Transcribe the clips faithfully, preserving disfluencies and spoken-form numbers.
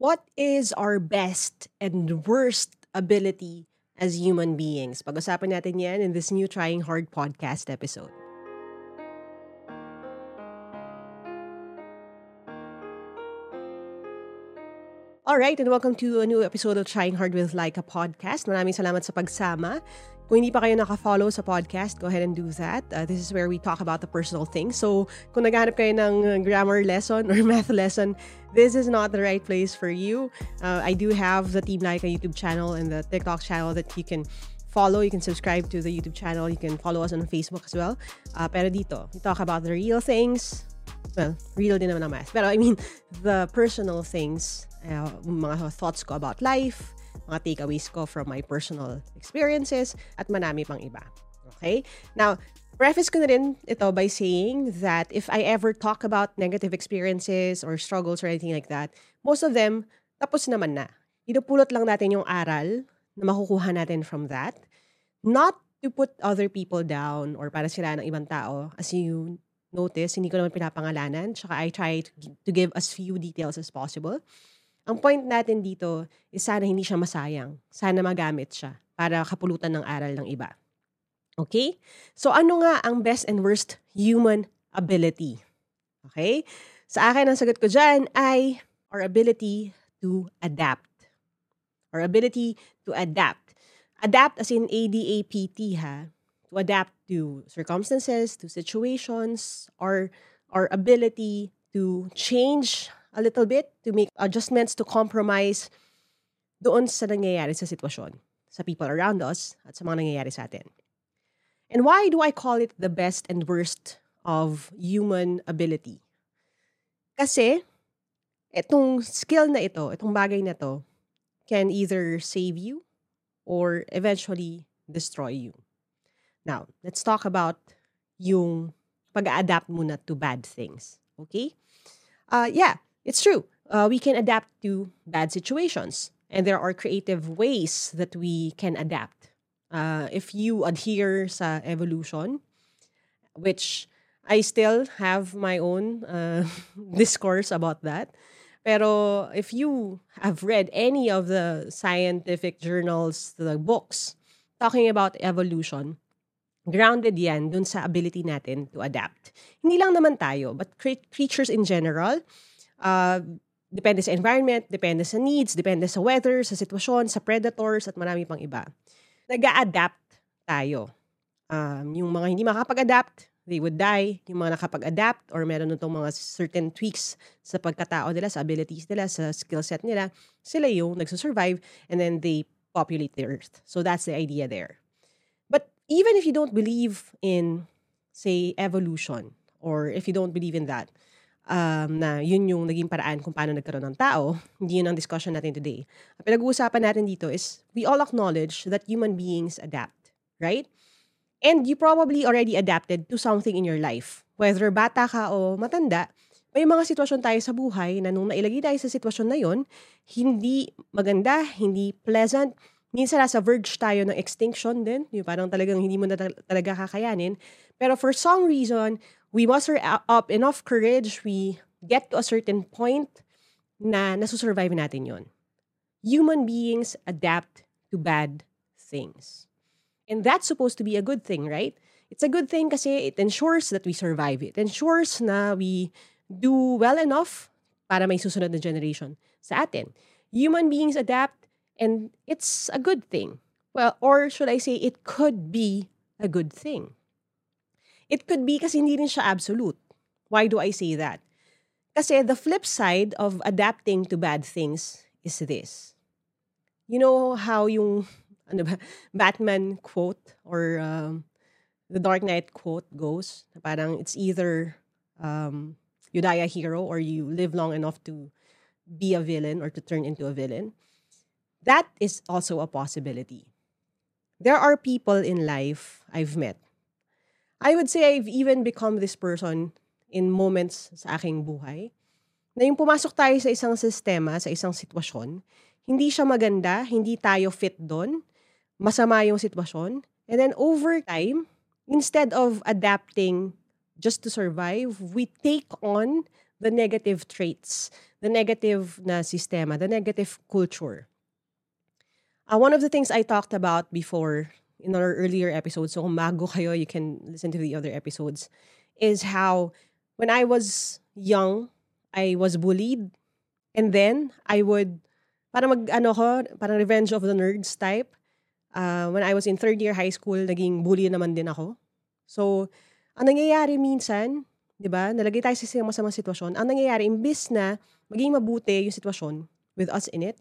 What is our best and worst ability as human beings? Pag-usapan natin yan in this new Trying Hard podcast episode. Alright, and welcome to a new episode of Trying Hard with Laika podcast. Maraming salamat sa pagsama. Kung hindi pa kayo naka-follow sa podcast, go ahead and do that. Uh, this is where we talk about the personal things. So, kung naghahanap kayo ng grammar lesson or math lesson, this is not the right place for you. Uh, I do have the Team Naika YouTube channel and the TikTok channel that you can follow. You can subscribe to the YouTube channel. You can follow us on Facebook as well. Uh, pero dito, we talk about the real things. Well, real din naman ang math. Pero I mean, the personal things, uh, mga thoughts ko about life, mga takeaways ko from my personal experiences, at manami pang iba. Okay? Now, preface ko na rin ito by saying that if I ever talk about negative experiences or struggles or anything like that, most of them, tapos naman na. Pinupulot lang natin yung aral na makukuha natin from that. Not to put other people down or para sila ng ibang tao. As you notice, hindi ko naman pinapangalanan. Tsaka I try to give as few details as possible. Ang point natin dito is sana hindi siya masayang. Sana magamit siya para kapulutan ng aral ng iba. Okay? So ano nga ang best and worst human ability? Okay? Sa akin, ang sagot ko dyan ay our ability to adapt. Our ability to adapt. Adapt as in A D A P T ha. To adapt to circumstances, to situations, or our ability to change a little bit, to make adjustments, to compromise doon sa nangyayari sa sitwasyon, sa people around us, at sa mga nangyayari sa atin. And why do I call it the best and worst of human ability? Kasi, itong skill na ito, itong bagay na ito, can either save you or eventually destroy you. Now, let's talk about yung pag-adapt muna to bad things. Okay? Uh, yeah. It's true. Uh, we can adapt to bad situations. And there are creative ways that we can adapt. Uh, if you adhere sa evolution, which I still have my own uh, discourse about that. Pero if you have read any of the scientific journals, the books, talking about evolution, grounded yan dun sa ability natin to adapt. Hindi lang naman tayo, but cre- creatures in general, Uh, depende sa environment, depende sa needs, depende sa weather, sa sitwasyon, sa predators, at marami pang iba. Nag-a-adapt tayo. Um, yung mga hindi makapag-adapt, they would die. Yung mga nakapag-adapt, or meron nitong mga certain tweaks sa pagkatao nila, sa abilities nila, sa skill set nila, sila yung nagsusurvive, and then they populate the earth. So that's the idea there. But even if you don't believe in, say, evolution, or if you don't believe in that, Um, na yun yung naging paraan kung paano nagkaroon ng tao, hindi yun ang discussion natin today. Ang pinag-uusapan natin dito is we all acknowledge that human beings adapt, right? And you probably already adapted to something in your life. Whether bata ka o matanda, may mga sitwasyon tayo sa buhay na nung nailagay tayo sa sitwasyon na yun, hindi maganda, hindi pleasant. Minsan nasa verge tayo ng extinction din. Yung parang talagang hindi mo na talaga kakayanin. Pero for some reason, we muster up enough courage, we get to a certain point na nasusurvive natin yon. Human beings adapt to bad things. And that's supposed to be a good thing, right? It's a good thing kasi it ensures that we survive. It ensures na we do well enough para may susunod na generation sa atin. Human beings adapt and it's a good thing. Well, or should I say it could be a good thing. It could be kasi hindi rin siya absolute. Why do I say that? Kasi the flip side of adapting to bad things is this. You know how yung ano ba, Batman quote or um, the Dark Knight quote goes? Parang it's either um, you die a hero or you live long enough to be a villain or to turn into a villain. That is also a possibility. There are people in life I've met. I would say I've even become this person in moments sa aking buhay. Na yung pumasok tayo sa isang sistema, sa isang sitwasyon, hindi siya maganda, hindi tayo fit doon, masama yung sitwasyon. And then over time, instead of adapting just to survive, we take on the negative traits, the negative na sistema, the negative culture. Uh, one of the things I talked about before in our earlier episodes, so kung bago kayo, you can listen to the other episodes, is how when I was young, I was bullied. And then I would, para mag, ano ko, para revenge of the nerds type. Uh, when I was in third year high school, naging bully naman din ako. So, ang nangyayari minsan, di ba, nalagay tayo sa isang masamang sitwasyon. Ang nangyayari, imbis na maging mabuti yung sitwasyon with us in it,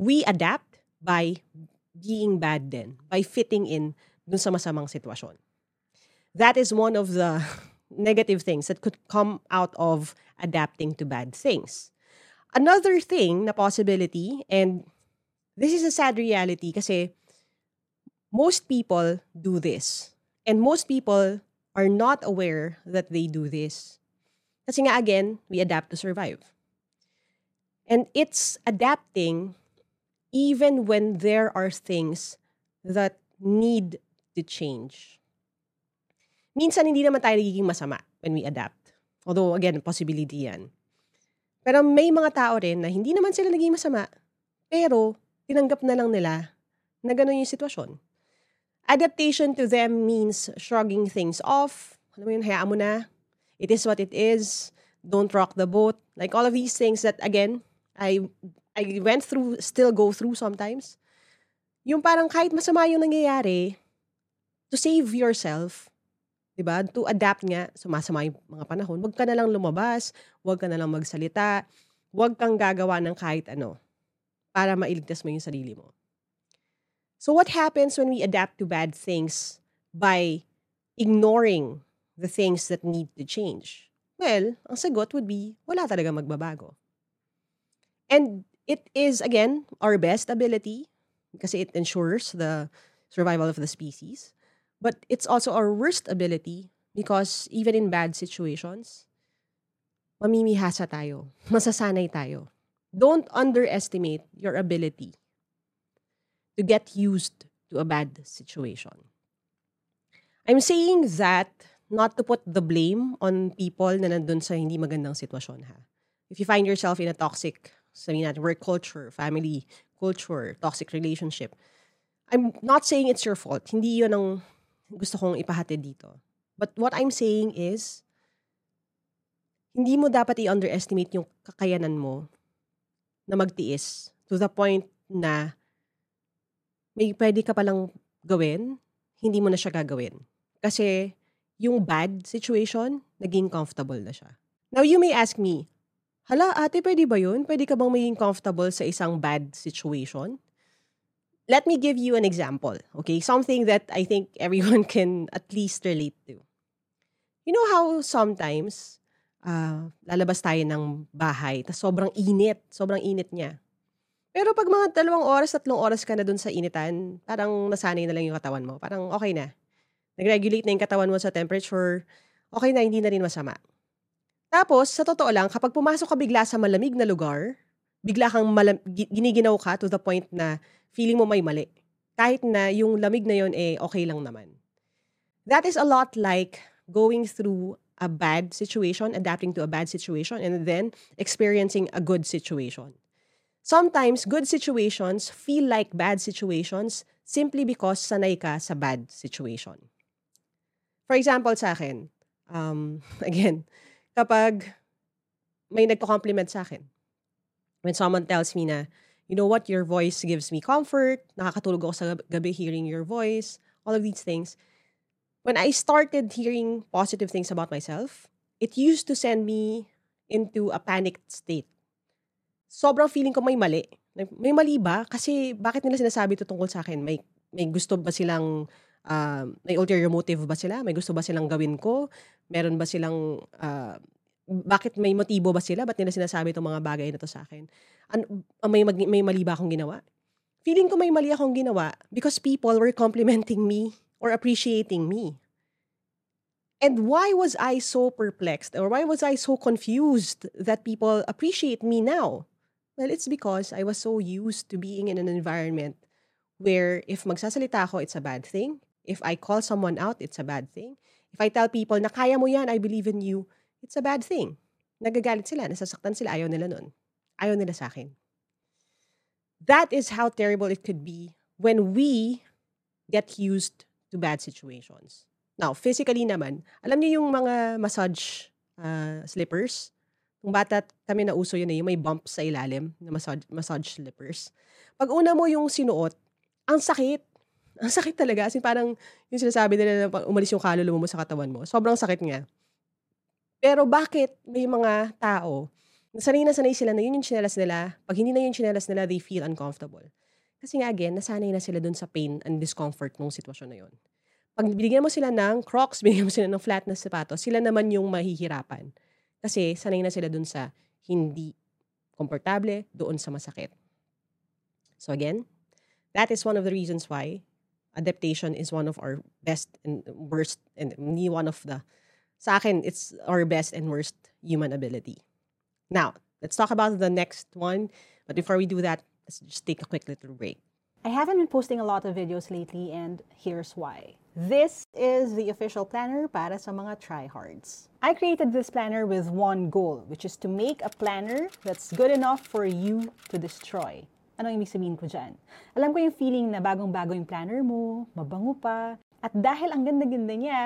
we adapt by being bad then, by fitting in dun sa masamang sitwasyon. That is one of the negative things that could come out of adapting to bad things. Another thing na possibility, and this is a sad reality kasi most people do this. And most people are not aware that they do this. Kasi nga, again, we adapt to survive. And it's adapting even when there are things that need to change. Minsan, hindi naman tayo nagiging masama when we adapt. Although, again, possibility yan. Pero may mga tao rin na hindi naman sila nagiging masama, pero tinanggap na lang nila na ganun yung sitwasyon. Adaptation to them means shrugging things off. Alam mo yun, hayaan mo na. It is what it is. Don't rock the boat. Like all of these things that, again, I I went through, still go through sometimes. Yung parang kahit masama yung nangyayari, to save yourself, diba? To adapt nga, sumasama yung mga panahon, huwag ka na lang lumabas, huwag ka na lang magsalita, huwag kang gagawa ng kahit ano para mailigtas mo yung sarili mo. So what happens when we adapt to bad things by ignoring the things that need to change? Well, ang sagot would be, wala talaga magbabago. And it is, again, our best ability kasi it ensures the survival of the species. But it's also our worst ability because even in bad situations, mamimihasa tayo, masasanay tayo. Don't underestimate your ability to get used to a bad situation. I'm saying that not to put the blame on people na nandun sa hindi magandang sitwasyon, ha. If you find yourself in a toxic, sabihin natin, work culture, family culture, toxic relationship, I'm not saying it's your fault. Hindi yun ang gusto kong ipahatid dito. But what I'm saying is, hindi mo dapat i-underestimate yung kakayanan mo na magtiis to the point na may pwede ka palang gawin, hindi mo na siya gagawin. Kasi yung bad situation, naging comfortable na siya. Now you may ask me, hala ate, pwede ba yun? Pwede ka bang maging comfortable sa isang bad situation? Let me give you an example, okay? Something that I think everyone can at least relate to. You know how sometimes, uh, lalabas tayo ng bahay, tas sobrang init, sobrang init niya. Pero pag mga dalawang oras, tatlong oras ka na dun sa initan, parang nasanay na lang yung katawan mo. Parang okay na. Nag-regulate na yung katawan mo sa temperature. Okay na, hindi na rin masama. Tapos, sa totoo lang, kapag pumasok ka bigla sa malamig na lugar, bigla kang malam- giniginaw ka to the point na feeling mo may mali. Kahit na yung lamig na yun, eh, okay lang naman. That is a lot like going through a bad situation, adapting to a bad situation, and then experiencing a good situation. Sometimes, good situations feel like bad situations simply because sanay ka sa bad situation. For example, sa akin, um, again, kapag may nagko-compliment sa akin, when someone tells me na, you know what, your voice gives me comfort, nakakatulog ako sa gabi hearing your voice, all of these things. When I started hearing positive things about myself, it used to send me into a panicked state. Sobrang feeling ko may mali. May mali ba? Kasi bakit nila sinasabi ito tungkol sa akin? May, may gusto ba silang, uh, may ulterior motive ba sila? May gusto ba silang gawin ko? Meron ba silang, uh, bakit may motibo ba sila? Ba't nila sinasabi itong mga bagay na to sa akin? Ano, may, mag, may mali ba akong ginawa? Feeling ko may mali akong ginawa because people were complimenting me or appreciating me. And why was I so perplexed? Or why was I so confused that people appreciate me now? Well, it's because I was so used to being in an environment where if magsasalita ako, it's a bad thing. If I call someone out, it's a bad thing. If I tell people na kaya mo yan, I believe in you, it's a bad thing. Nagagalit sila, nasasaktan sila, ayaw nila nun. ayaw nila sa akin. That is how terrible it could be when we get used to bad situations. Now, physically naman, alam niyo yung mga massage uh, slippers? Kung bata kami na uso yun eh, yung may bump sa ilalim na massage, massage slippers. Pag una mo yung sinuot, ang sakit. Ang sakit talaga. As in, parang yung sinasabi nila na umalis yung kaluluwa mo sa katawan mo. Sobrang sakit nga. Pero bakit may mga tao nasanay na sanay sila na yun yung chinelas nila. Pag hindi na yun yung chinelas nila, they feel uncomfortable. Kasi nga again, nasanay na sila dun sa pain and discomfort ng sitwasyon na yun. Pag binigyan mo sila ng Crocs, binigyan mo sila ng flat na sapatos, sila naman yung mahihirapan. Kasi sanay na sila dun sa hindi komportable, doon sa masakit. So again, that is one of the reasons why adaptation is one of our best and worst, and one of the, sa akin, it's our best and worst human ability. Now, let's talk about the next one. But before we do that, let's just take a quick little break. I haven't been posting a lot of videos lately, and here's why. This is the official planner para sa mga tryhards. I created this planner with one goal, which is to make a planner that's good enough for you to destroy. Ano ibig sabihin ko dyan? Alam ko yung feeling na bagong-bago yung planner mo, mabango pa, at dahil ang ganda-ganda niya,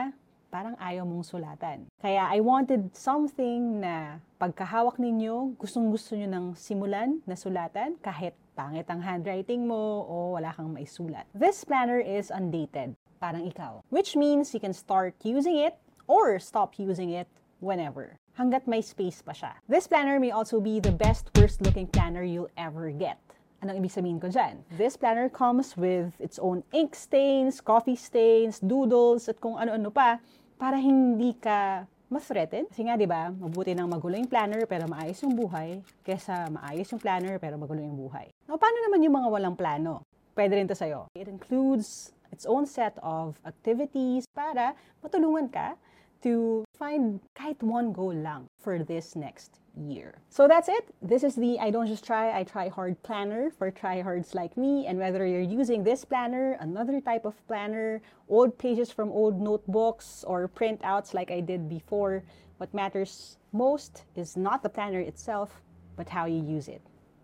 parang ayaw mong sulatan. Kaya I wanted something na pagkahawak ninyo, gustong-gusto nyo ng simulan na sulatan kahit pangit ang handwriting mo o wala kang maisulat. This planner is undated. Parang ikaw. Which means you can start using it or stop using it whenever. Hanggat may space pa siya. This planner may also be the best worst-looking planner you'll ever get. Anong ibig sabihin ko dyan? This planner comes with its own ink stains, coffee stains, doodles, at kung ano-ano pa para hindi ka ma-threaten. Kasi nga, di ba, mabuti nang magulo yung planner pero maayos yung buhay kesa maayos yung planner pero magulo yung buhay. Now, paano naman yung mga walang plano? Pwede rin to sa'yo. It includes its own set of activities para matulungan ka to find kahit one goal lang for this next year. So that's it. This is the I Don't Just Try, I Try Hard planner for tryhards like me. And whether you're using this planner, another type of planner, old pages from old notebooks, or printouts like I did before, what matters most is not the planner itself, but how you use it.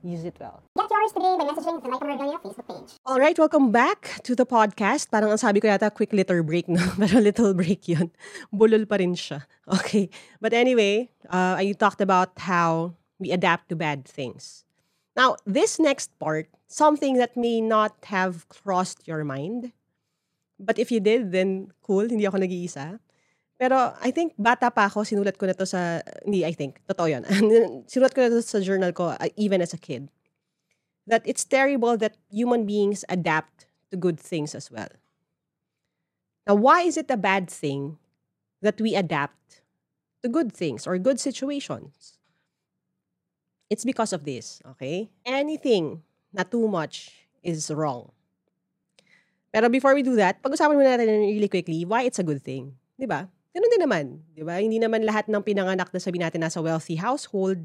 Use it well. Get yours today by messaging the Naika Margolia Facebook page. All right, welcome back to the podcast. Parang ang sabi ko yata quick little break, no? Pero little break yun. Bulol pa rin siya. Okay. But anyway, uh, you talked about how we adapt to bad things. Now, this next part, something that may not have crossed your mind. But if you did, then cool. Hindi ako nag-iisa. Pero I think bata pa ako, sinulat ko na to sa, hindi I think, totoo yun. Sinulat ko na to sa journal ko, uh, even as a kid. That it's terrible that human beings adapt to good things as well. Now, why is it a bad thing that we adapt to good things or good situations? It's because of this, okay? Anything na too much is wrong. Pero before we do that, pag-usapan muna natin really quickly why it's a good thing. Diba? Ganun din naman, di ba? Hindi naman lahat ng pinanganak na sabi natin nasa wealthy household,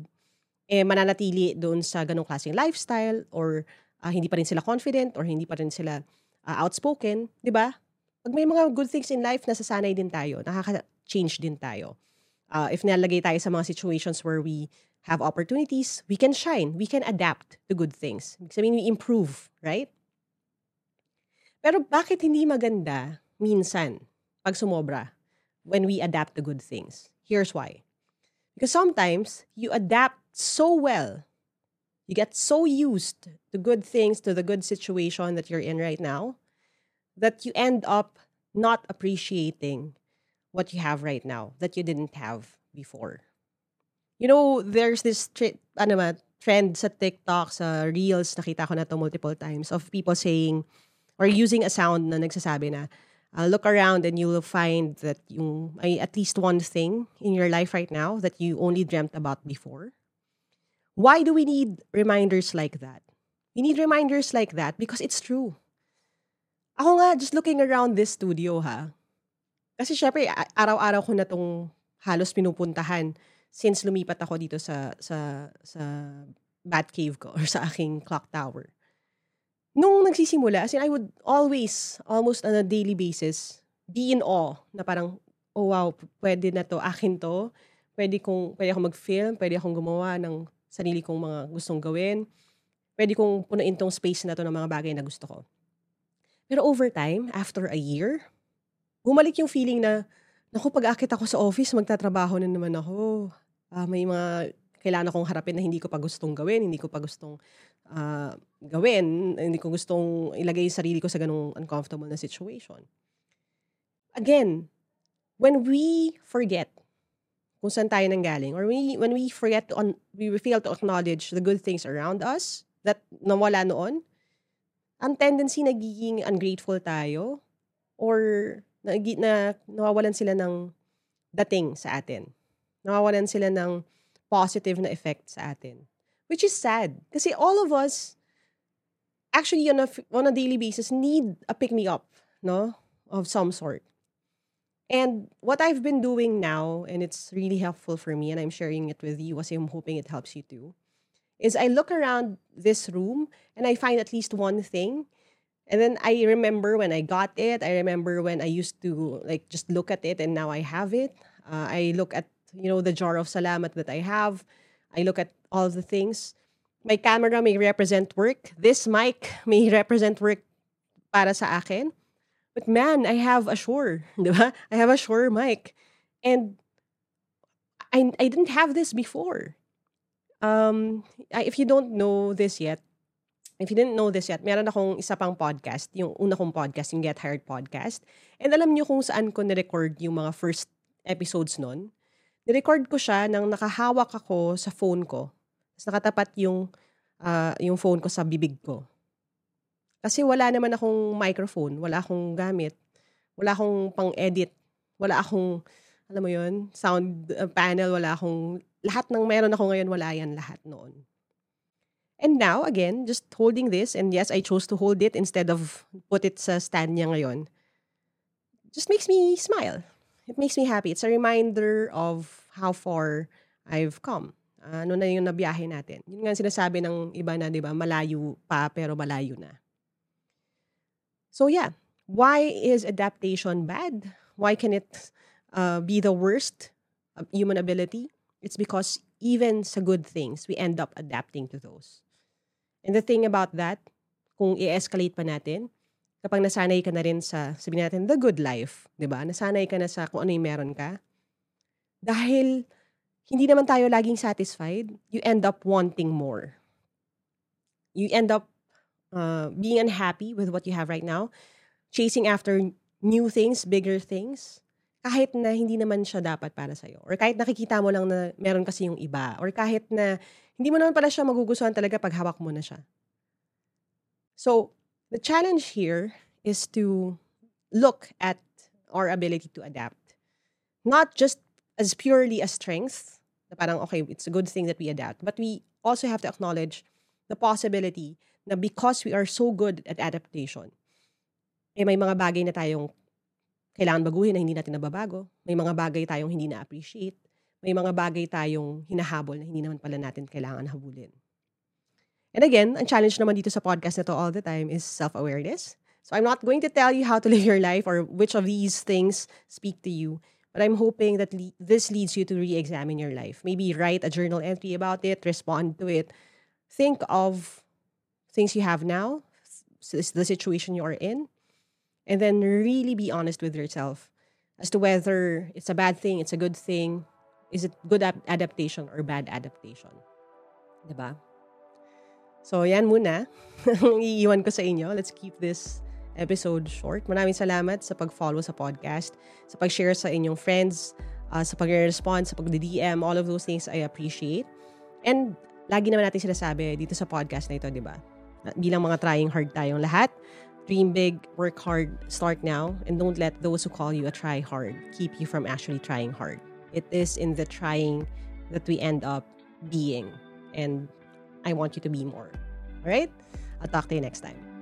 eh, mananatili doon sa ganung klaseng lifestyle or uh, hindi pa rin sila confident or hindi pa rin sila uh, outspoken, di ba? Pag may mga good things in life, nasasanay din tayo, nakaka-change din tayo. Uh, if nalagay tayo sa mga situations where we have opportunities, we can shine, we can adapt to good things. Ibig sabihin, we improve, right? Pero bakit hindi maganda minsan pag sumobra? When we adapt to good things. Here's why. Because sometimes you adapt so well. You get so used to good things, to the good situation that you're in right now, that you end up not appreciating what you have right now that you didn't have before. You know, there's this tre- ano ma, trend sa TikTok, sa Reels, nakita ko na to multiple times, of people saying, or using a sound na nagsasabi na, Uh, look around and you'll find that yung, ay, at least one thing in your life right now that you only dreamt about before. Why do we need reminders like that? We need reminders like that because it's true. Ako nga, just looking around this studio, ha? Kasi syempre, araw-araw ko na tong halos pinupuntahan since lumipat ako dito sa, sa, sa Batcave ko or sa aking clock tower. Nung nagsisimula, as in, I would always, almost on a daily basis, be in awe na parang, oh wow, pwede na to, akin to. Pwede, kong, pwede akong mag-film, pwede akong gumawa ng sarili kong mga gustong gawin. Pwede kong punuin tong space na to ng mga bagay na gusto ko. Pero over time, after a year, bumalik yung feeling na, naku, pag-akit ako sa office, magtatrabaho na naman ako. Uh, may mga kailangan akong harapin na hindi ko pa gustong gawin, hindi ko pa gustong uh, gawin, hindi ko gustong ilagay yung sarili ko sa ganung uncomfortable na situation. Again, when we forget kung saan tayo nanggaling, or we, when we forget, to un, we fail to acknowledge the good things around us that nawala noon, ang tendency nagiging ungrateful tayo or na, na, nawawalan sila ng dating sa atin. Nawawalan sila ng positive na effect sa atin. Which is sad. Kasi all of us, actually on a, on a daily basis, need a pick-me-up, no? Of some sort. And what I've been doing now, and it's really helpful for me, and I'm sharing it with you kasi I'm hoping it helps you too, is I look around this room and I find at least one thing. And then I remember when I got it. I remember when I used to like just look at it and now I have it. Uh, I look at, you know, the jar of salamat that I have. I look at all the things. My camera may represent work. This mic may represent work para sa akin. But man, I have a Shure, diba? I have a Shure mic. And I, I didn't have this before. Um, I, if you don't know this yet, if you didn't know this yet, meron akong isa pang podcast, yung una kong podcast, yung Get Hired podcast. And alam niyo kung saan ko nirecord yung mga first episodes nun. Nirecord ko siya nang nakahawak ako sa phone ko. Tapos nakatapat yung, uh, yung phone ko sa bibig ko. Kasi wala naman akong microphone, wala akong gamit, wala akong pang-edit, wala akong, alam mo yun, sound panel, wala akong, lahat ng meron ako ngayon, wala yan lahat noon. And now, again, just holding this, and yes, I chose to hold it instead of put it sa stand niya ngayon, just makes me smile. It makes me happy. It's a reminder of how far I've come. Uh, ano na yung nabiyahe natin. Yun nga sinasabi ng iba na, di ba, malayo pa pero malayo na. So yeah, why is adaptation bad? Why can it uh, be the worst of human ability? It's because even sa good things, we end up adapting to those. And the thing about that, kung i-escalate pa natin, kapag nasanay ka na rin sa, sabihin natin, the good life, di ba? Nasanay ka na sa kung ano yung meron ka. Dahil hindi naman tayo laging satisfied, you end up wanting more. You end up Uh, being unhappy with what you have right now, chasing after new things, bigger things, kahit na hindi naman siya dapat para sa'yo. Or kahit nakikita mo lang na meron kasi yung iba. Or kahit na hindi mo naman pala siya magugustuhan talaga pag hawak mo na siya. So, the challenge here is to look at our ability to adapt. Not just as purely a strength, na parang, okay, it's a good thing that we adapt. But we also have to acknowledge the possibility na because we are so good at adaptation, eh may mga bagay na tayong kailangan baguhin na hindi natin nababago. May mga bagay tayong hindi na-appreciate. May mga bagay tayong hinahabol na hindi naman pala natin kailangan habulin. And again, ang challenge naman dito sa podcast na to all the time is self-awareness. So I'm not going to tell you how to live your life or which of these things speak to you. But I'm hoping that le- this leads you to re-examine your life. Maybe write a journal entry about it, respond to it. Think of things you have now, the situation you are in, and then really be honest with yourself as to whether it's a bad thing, it's a good thing, is it good adaptation or bad adaptation. Diba? So, yan muna. Iiwan ko sa inyo. Let's keep this episode short. Maraming salamat sa pag-follow sa podcast, sa pag-share sa inyong friends, uh, sa pag-response, sa pag-D M, all of those things I appreciate. And lagi naman natin sinasabi dito sa podcast na ito, di ba? Bilang mga trying hard tayong lahat. Dream big, work hard, start now, and don't let those who call you a try hard keep you from actually trying hard. It is in the trying that we end up being, and I want you to be more. Alright? I'll talk to you next time.